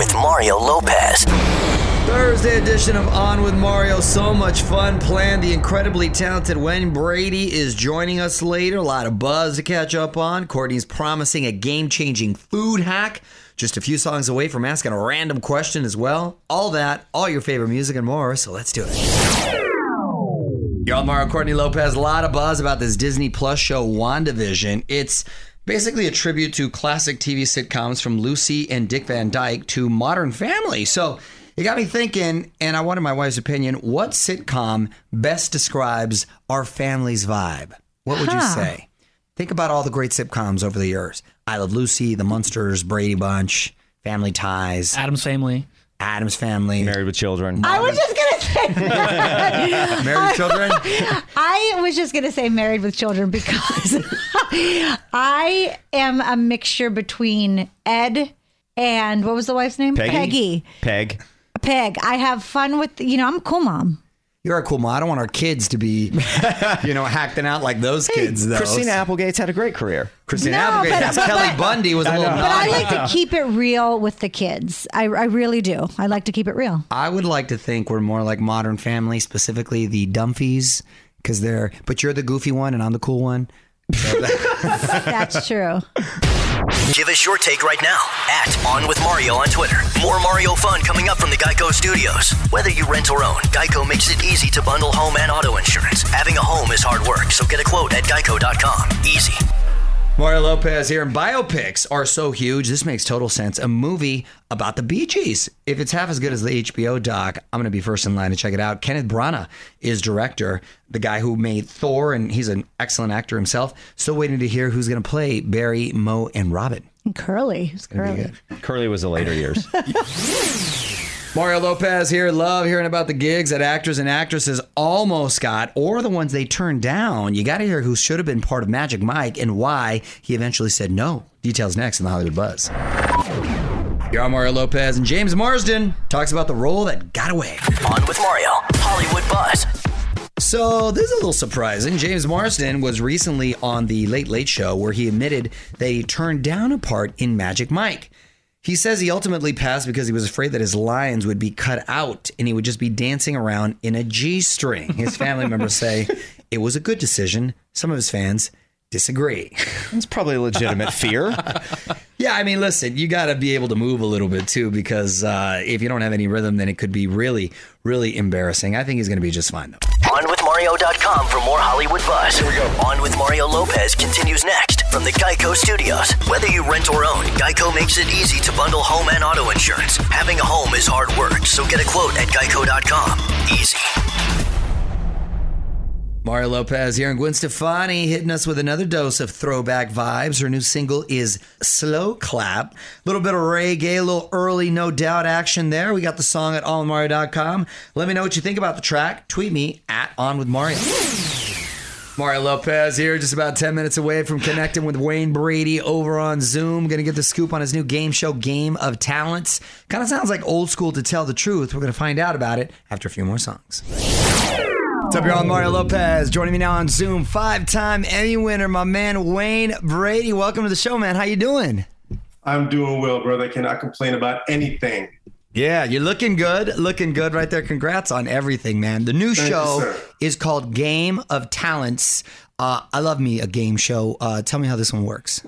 with Mario Lopez. Thursday edition of On With Mario. So much fun planned. The incredibly talented Wayne Brady is joining us later. A lot of buzz to catch up on. Courtney's promising a game-changing food hack. Just a few songs away from asking a random question as well. All that, all your favorite music and more. So let's do it. You're on Mario, Courtney Lopez. A lot of buzz about this Disney Plus show, WandaVision. It's basically a tribute to classic TV sitcoms from Lucy and Dick Van Dyke to Modern Family. So it got me thinking, and I wanted my wife's opinion, what sitcom best describes our family's vibe? What would you say? Think about all the great sitcoms over the years. I Love Lucy, The Munsters, Brady Bunch, Family Ties. Adam's Family. Married with Children. I was just going to say that. Married with Children? I was just going to say Married with Children because I am a mixture between Ed and what was the wife's name? Peg. I have fun with, I'm a cool mom. You're a cool mom. I don't want our kids to be, hacking out like those kids, though. Christina Applegate's had a great career. Kelly Bundy was a little naughty. But I like to keep it real with the kids. I really do. I like to keep it real. I would like to think we're more like Modern Family, specifically the Dumfies, but you're the goofy one and I'm the cool one. That's true. Give us your take right now at On With Mario on Twitter. More Mario fun coming up from the Geico Studios. Whether you rent or own, Geico makes it easy to bundle home and auto insurance. Having a home is hard work, so get a quote at geico.com. Easy. Mario Lopez here, and biopics are so huge. This makes total sense. A movie about the Bee Gees. If it's half as good as the HBO doc, I'm going to be first in line to check it out. Kenneth Branagh is director, the guy who made Thor, and he's an excellent actor himself. Still waiting to hear who's going to play Barry, Moe, and Robin. And Curly. It's going to be good. Curly was the later years. Mario Lopez here. Love hearing about the gigs that actors and actresses almost got or the ones they turned down. You got to hear who should have been part of Magic Mike and why he eventually said no. Details next in the Hollywood Buzz. You're on Mario Lopez, and James Marsden talks about the role that got away. On With Mario, Hollywood Buzz. So this is a little surprising. James Marsden was recently on the Late Late Show where he admitted that he turned down a part in Magic Mike. He says he ultimately passed because he was afraid that his lines would be cut out and he would just be dancing around in a G-string. His family members say it was a good decision. Some of his fans disagree. It's probably a legitimate fear. Yeah, I mean, listen, you got to be able to move a little bit, too, because if you don't have any rhythm, then it could be really, really embarrassing. I think he's going to be just fine, though. OnWithMario.com for more Hollywood buzz. Here we go. On With Mario Lopez continues next from the Geico Studios. Whether you rent or own, Geico makes it easy to bundle home and auto insurance. Having a home is hard work, so get a quote at Geico.com. Easy. Mario Lopez here, and Gwen Stefani hitting us with another dose of throwback vibes. Her new single is Slow Clap. A little bit of reggae, a little early No Doubt action there. We got the song at allmario.com. Let me know what you think about the track. Tweet me at OnWithMario. Mario Lopez here, just about 10 minutes away from connecting with Wayne Brady over on Zoom. Going to get the scoop on his new game show, Game of Talents. Kind of sounds like old school to tell the truth. We're going to find out about it after a few more songs. What's up, y'all? I'm Mario Lopez. Joining me now on Zoom, five-time Emmy winner, my man Wayne Brady. Welcome to the show, man. How you doing? I'm doing well, brother. I cannot complain about anything. Yeah, you're looking good right there. Congrats on everything, man. The new show is called Game of Talents. I love me a game show. Tell me how this one works.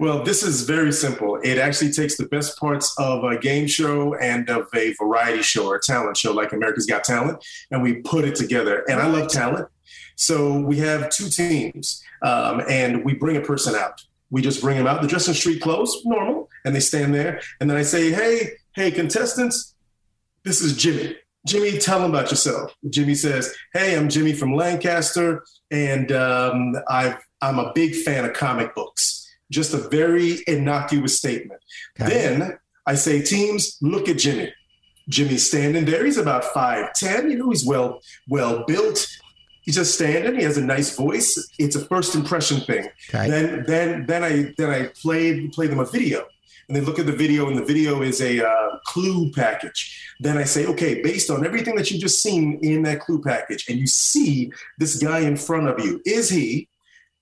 Well, this is very simple. It actually takes the best parts of a game show and of a variety show or a talent show like America's Got Talent, and we put it together. And I love talent. So we have two teams, and we bring a person out. We just bring them out. They're dressed in street clothes, normal, and they stand there. And then I say, hey, contestants, this is Jimmy. Jimmy, tell them about yourself. Jimmy says, hey, I'm Jimmy from Lancaster, and I'm a big fan of comic books. Just a very innocuous statement. Okay. Then I say, teams, look at Jimmy. Jimmy's standing there. He's about 5'10". He's well built. He's just standing. He has a nice voice. It's a first impression thing. Okay. Then I play them a video, and they look at the video, and the video is a clue package. Then I say, okay, based on everything that you've just seen in that clue package, and you see this guy in front of you, is he?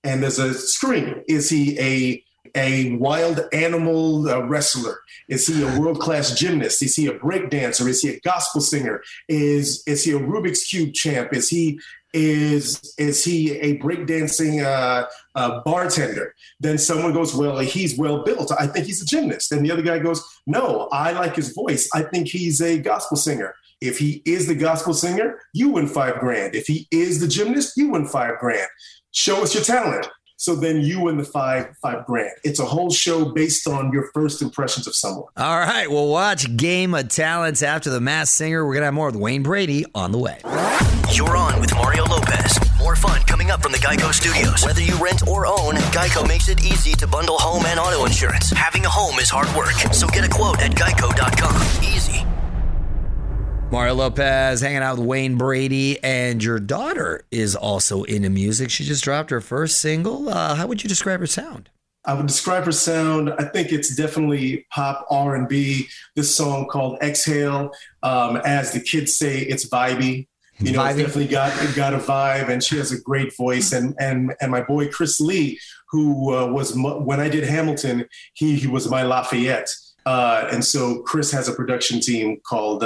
And there's a screen. Is he a a wild animal wrestler? Is he a world-class gymnast? Is he a break dancer? Is he a gospel singer? Is he a Rubik's Cube champ? Is he a breakdancing bartender? Then someone goes, well, he's well built. I think he's a gymnast. And the other guy goes, no, I like his voice. I think he's a gospel singer. If he is the gospel singer, you win $5,000. If he is the gymnast, you win $5,000. Show us your talent. So then you win the $5,000. It's a whole show based on your first impressions of someone. All right, we'll watch Game of Talents after The Masked Singer. We're going to have more with Wayne Brady on the way. You're on with Mario Lopez. More fun coming up from the Geico Studios. Whether you rent or own, Geico makes it easy to bundle home and auto insurance. Having a home is hard work, so get a quote at geico.com. Easy. Mario Lopez hanging out with Wayne Brady, and your daughter is also into music. She just dropped her first single. How would you describe her sound? I would describe her sound. I think it's definitely pop R&B. This song called Exhale, as the kids say, it's vibey. You know, it's definitely got a vibe, and she has a great voice. And my boy Chris Lee, who when I did Hamilton, he was my Lafayette. And so Chris has a production team called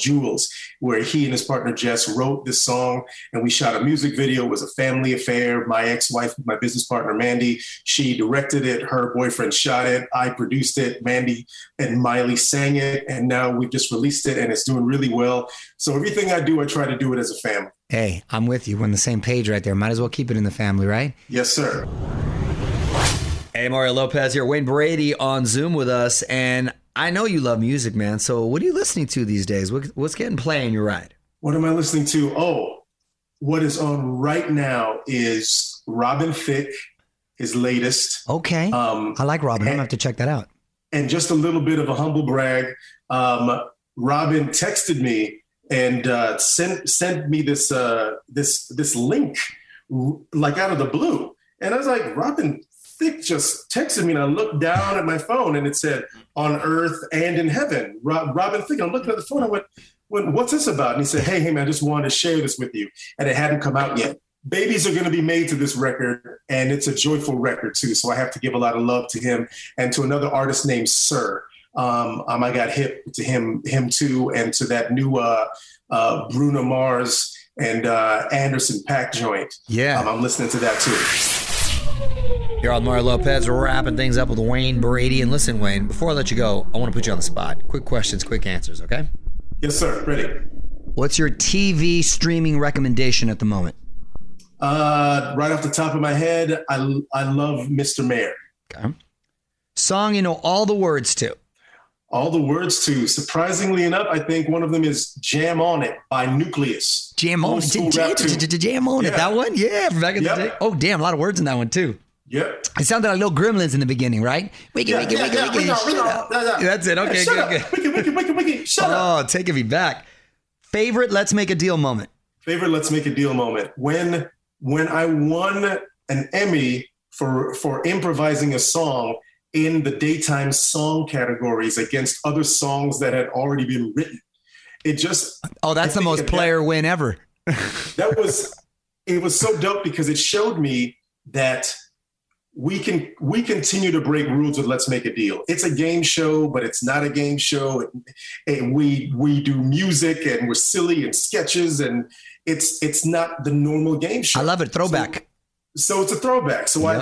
Jewels, where he and his partner Jess wrote this song, and we shot a music video. It was a family affair. My ex-wife, my business partner, Mandy, she directed it. Her boyfriend shot it. I produced it. Mandy and Miley sang it. And now we've just released it, and it's doing really well. So everything I do, I try to do it as a family. Hey, I'm with you. We're on the same page right there. Might as well keep it in the family, right? Yes, sir. Hey, Mario Lopez here. Wayne Brady on Zoom with us. And I know you love music, man. So what are you listening to these days? What's getting play in your ride? What am I listening to? Oh, what is on right now is Robin Thicke, his latest. Okay. I like Robin. I'm going to have to check that out. And just a little bit of a humble brag. Robin texted me and sent me this link like out of the blue. And I was like, Robin Thicke just texted me, and I looked down at my phone, and it said, on earth and in heaven, Robin Thicke. I'm looking at the phone, I went, what's this about? And he said, hey, man, I just wanted to share this with you. And it hadn't come out yet. Babies are going to be made to this record, and it's a joyful record, too. So I have to give a lot of love to him and to another artist named Sir. I got hip to him too, and to that new Bruno Mars and Anderson .Paak joint. Yeah. I'm listening to that, too. You're on Mario Lopez, wrapping things up with Wayne Brady. And listen, Wayne, before I let you go, I want to put you on the spot. Quick questions, quick answers, okay? Yes, sir. Ready. What's your TV streaming recommendation at the moment? Right off the top of my head, I love Mr. Mayor. Okay. Song you know all the words to. All the words to. Surprisingly enough, I think one of them is Jam On It by Nucleus. Jam On It. Jam On It. That one? Yeah. Back in the day. Oh, damn. A lot of words in that one, too. Yep. It sounded like little gremlins in the beginning, right? Wiggy, that's it. Okay, good. Wiggy, shut up. Oh, taking me back. Favorite Let's Make a Deal moment. When I won an Emmy for improvising a song in the daytime song categories against other songs that had already been written. It just... Oh, that's the most player win ever. It was so dope because it showed me that... We continue to break rules with Let's Make a Deal. It's a game show, but it's not a game show. And we do music, and we're silly and sketches, and it's not the normal game show. I love it. Throwback. So it's a throwback. So I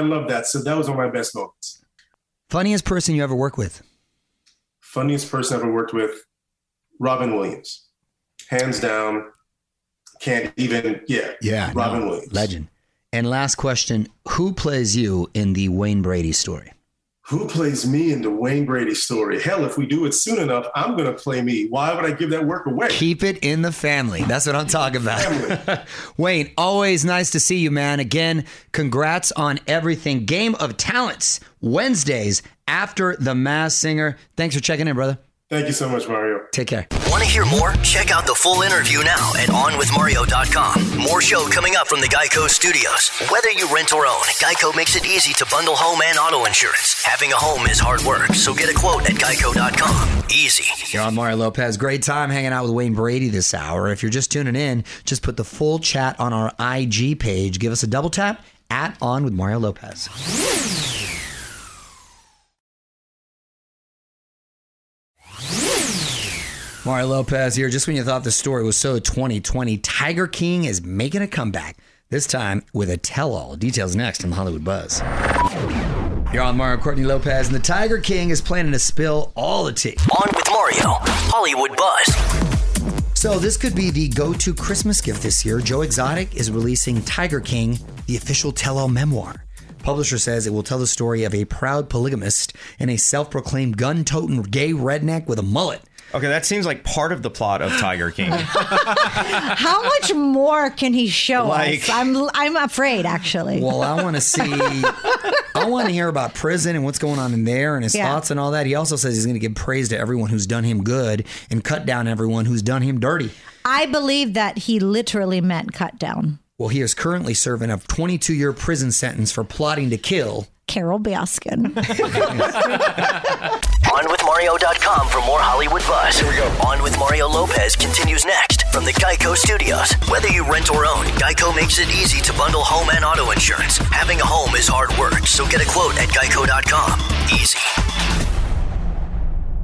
love that. So that was one of my best moments. Funniest person you ever worked with? Robin Williams. Hands down. Can't even. Yeah. Yeah. Robin Williams. Legend. And last question, who plays you in the Wayne Brady story? Who plays me in the Wayne Brady story? Hell, if we do it soon enough, I'm going to play me. Why would I give that work away? Keep it in the family. That's what I'm talking about. Wayne, always nice to see you, man. Again, congrats on everything. Game of Talents, Wednesdays after The Masked Singer. Thanks for checking in, brother. Thank you so much, Mario. Take care. Want to hear more? Check out the full interview now at onwithmario.com. More show coming up from the Geico Studios. Whether you rent or own, Geico makes it easy to bundle home and auto insurance. Having a home is hard work, so get a quote at geico.com. Easy. You're on Mario Lopez. Great time hanging out with Wayne Brady this hour. If you're just tuning in, just put the full chat on our IG page. Give us a double tap at On With Mario Lopez. Mario Lopez here. Just when you thought the story was so 2020, Tiger King is making a comeback, this time with a tell-all. Details next on the Hollywood Buzz. You're on Mario, Courtney Lopez, and the Tiger King is planning to spill all the tea. On with Mario, Hollywood Buzz. So this could be the go-to Christmas gift this year. Joe Exotic is releasing Tiger King, the official tell-all memoir. Publisher says it will tell the story of a proud polygamist and a self-proclaimed gun-toting gay redneck with a mullet. Okay, that seems like part of the plot of Tiger King. How much more can he show us? I'm afraid, actually. Well, I want to see. I want to hear about prison and what's going on in there and his thoughts and all that. He also says he's going to give praise to everyone who's done him good and cut down everyone who's done him dirty. I believe that he literally meant cut down. Well, he is currently serving a 22-year prison sentence for plotting to kill Carol Baskin. OnWithMario.com for more Hollywood buzz. Here we go. On with Mario Lopez continues next from the Geico Studios. Whether you rent or own, Geico makes it easy to bundle home and auto insurance. Having a home is hard work, so get a quote at Geico.com. Easy.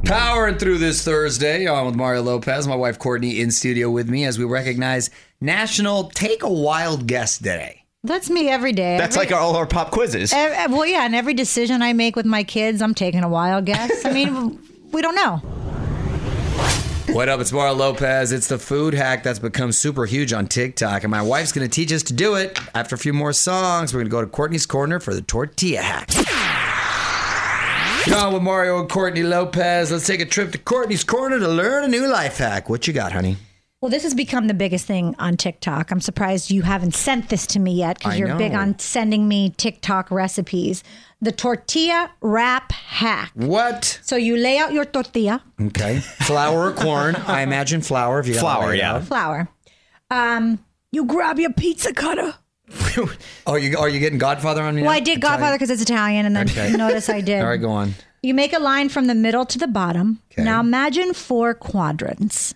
Powering through this Thursday on with Mario Lopez. My wife Courtney in studio with me as we recognize National Take a Wild Guess Day. That's me every day. That's like all our pop quizzes. Well, yeah, and every decision I make with my kids, I'm taking a wild guess. I mean, we don't know. What up? It's Mario Lopez. It's the food hack that's become super huge on TikTok, and my wife's going to teach us to do it. After a few more songs, we're going to go to Courtney's Corner for the tortilla hack. John with Mario and Courtney Lopez. Let's take a trip to Courtney's Corner to learn a new life hack. What you got, honey? Well, this has become the biggest thing on TikTok. I'm surprised you haven't sent this to me yet because you're big on sending me TikTok recipes. The tortilla wrap hack. What? So you lay out your tortilla. Okay. Flour or corn. I imagine flour. If you flour, yeah. Flour. You grab your pizza cutter. Are you getting Godfather on me? Well, now? I did Godfather because it's Italian, and then notice I did. All right, go on. You make a line from the middle to the bottom. Okay. Now imagine 4 quadrants.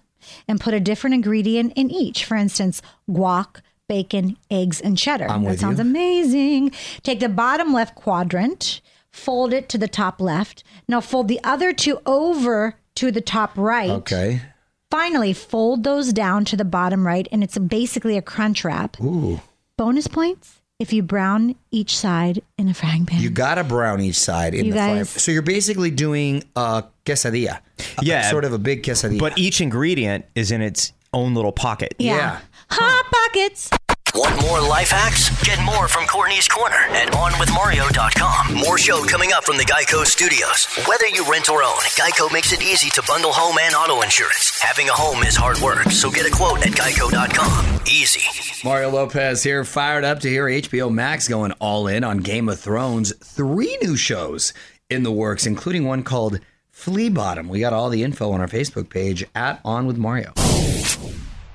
And put a different ingredient in each. For instance, guac, bacon, eggs, and cheddar. That sounds amazing. Take the bottom left quadrant, fold it to the top left. Now fold the other 2 over to the top right. Okay. Finally, fold those down to the bottom right, and it's basically a crunch wrap. Ooh. Bonus points if you brown each side in a frying pan. You gotta brown each side in the frying pan. So you're basically doing a quesadilla. Yeah. Sort of a big quesadilla. But each ingredient is in its own little pocket. Yeah. Hot pockets. Want more life hacks? Get more from Courtney's Corner at onwithmario.com. More show coming up from the Geico Studios. Whether you rent or own, Geico makes it easy to bundle home and auto insurance. Having a home is hard work, so get a quote at geico.com. Easy. Mario Lopez here, fired up to hear HBO Max going all in on Game of Thrones. 3 new shows in the works, including one called Flea Bottom. We got all the info on our Facebook page at On With Mario.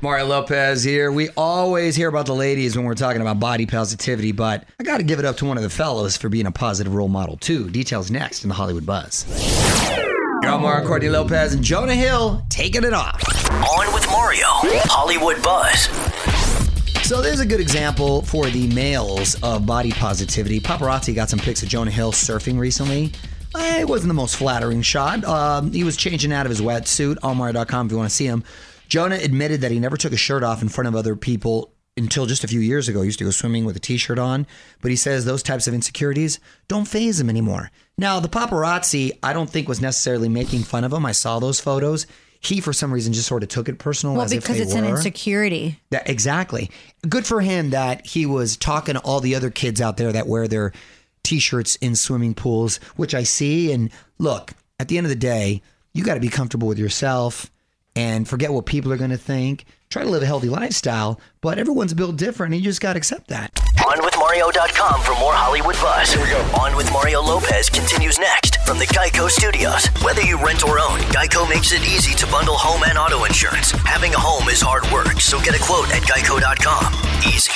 Mario Lopez here. We always hear about the ladies when we're talking about body positivity, but I got to give it up to one of the fellows for being a positive role model too. Details next in the Hollywood Buzz. You're on Mario, Courtney Lopez, and Jonah Hill taking it off. On With Mario, Hollywood Buzz. So there's a good example for the males of body positivity. Paparazzi got some pics of Jonah Hill surfing recently. It wasn't the most flattering shot. He was changing out of his wetsuit. On Mario.com if you want to see him. Jonah admitted that he never took his shirt off in front of other people until just a few years ago. He used to go swimming with a t-shirt on, but he says those types of insecurities don't faze him anymore. Now, the paparazzi, I don't think was necessarily making fun of him. I saw those photos. He, for some reason, just sort of took it personal as if they were. Well, because it's an insecurity. Exactly. Good for him that he was talking to all the other kids out there that wear their t-shirts in swimming pools, which I see. And look, at the end of the day, you got to be comfortable with yourself. And forget what people are going to think. Try to live a healthy lifestyle, but everyone's built different, and you just got to accept that. OnWithMario.com for more Hollywood buzz. Here we go. On with Mario Lopez continues next from the Geico Studios. Whether you rent or own, Geico makes it easy to bundle home and auto insurance. Having a home is hard work, so get a quote at Geico.com. Easy.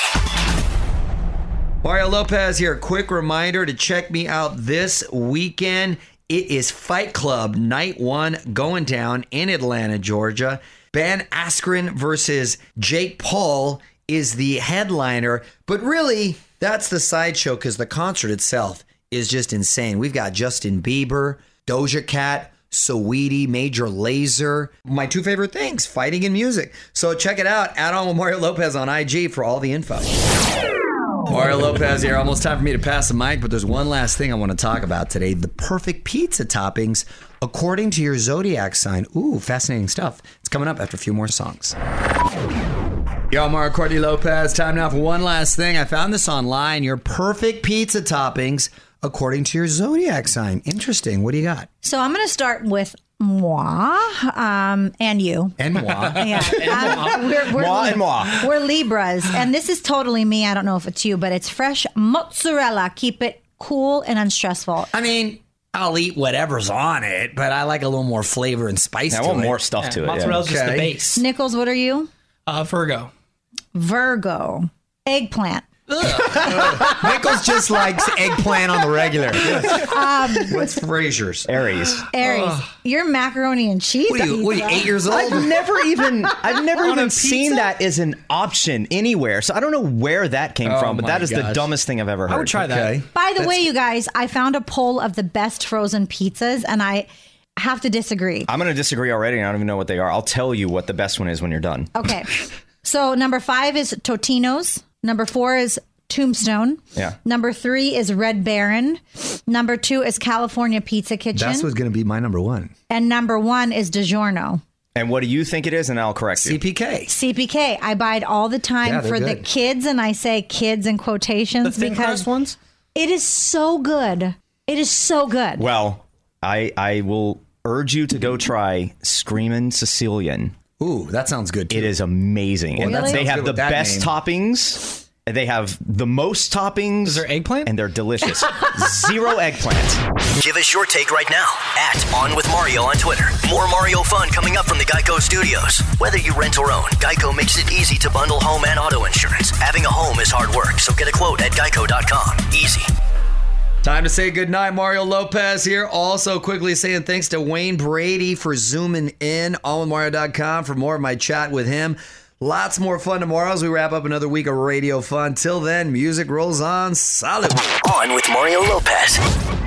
Mario Lopez here. Quick reminder to check me out this weekend. It is Fight Club Night 1 going down in Atlanta, Georgia. Ben Askren versus Jake Paul is the headliner. But really, that's the sideshow because the concert itself is just insane. We've got Justin Bieber, Doja Cat, Saweetie, Major Lazer. My two favorite things, fighting and music. So check it out. Add on with Mario Lopez on IG for all the info. Mario Lopez here. Almost time for me to pass the mic, but there's one last thing I want to talk about today. The perfect pizza toppings according to your zodiac sign. Ooh, fascinating stuff. It's coming up after a few more songs. Yo, Mario Courtney Lopez. Time now for one last thing. I found this online. Your perfect pizza toppings according to your zodiac sign. Interesting. What do you got? So I'm going to start with moi and you. And moi. Yeah. We're Libras. And this is totally me. I don't know if it's you, but it's fresh mozzarella. Keep it cool and unstressful. I mean, I'll eat whatever's on it, but I like a little more flavor and spice to it. I want more stuff to it. Mozzarella's just the base. Nichols, what are you? Virgo. Virgo. Eggplant. Nichols just likes eggplant on the regular. What's Fraser's? Aries. You're macaroni and cheese. What are you 8 years old? I've never even seen that as an option anywhere. So I don't know where that came from, but that is the dumbest thing I've ever heard. I would try that. By the way, you guys, I found a poll of the best frozen pizzas, and I have to disagree. I'm going to disagree already, and I don't even know what they are. I'll tell you what the best one is when you're done. Okay. So number 5 is Totino's. Number 4 is Tombstone. Yeah. Number 3 is Red Baron. Number 2 is California Pizza Kitchen. That's what's going to be my number 1. And number 1 is DiGiorno. And what do you think it is? And I'll correct you. CPK. I buy it all the time for the kids, and I say kids in quotations. The thin crust ones? It is so good. It is so good. Well, I will urge you to go try Screamin' Sicilian. Ooh, that sounds good, too. It is amazing. Really? And they have the best toppings. They have the most toppings. Is there eggplant? And they're delicious. 0 eggplant. Give us your take right now at On With Mario on Twitter. More Mario fun coming up from the Geico Studios. Whether you rent or own, Geico makes it easy to bundle home and auto insurance. Having a home is hard work, so get a quote at geico.com. Easy. Time to say goodnight. Mario Lopez here. Also quickly saying thanks to Wayne Brady for zooming in. allwithmario.com for more of my chat with him. Lots more fun tomorrow as we wrap up another week of radio fun. Till then, music rolls on. Solid. On with Mario Lopez.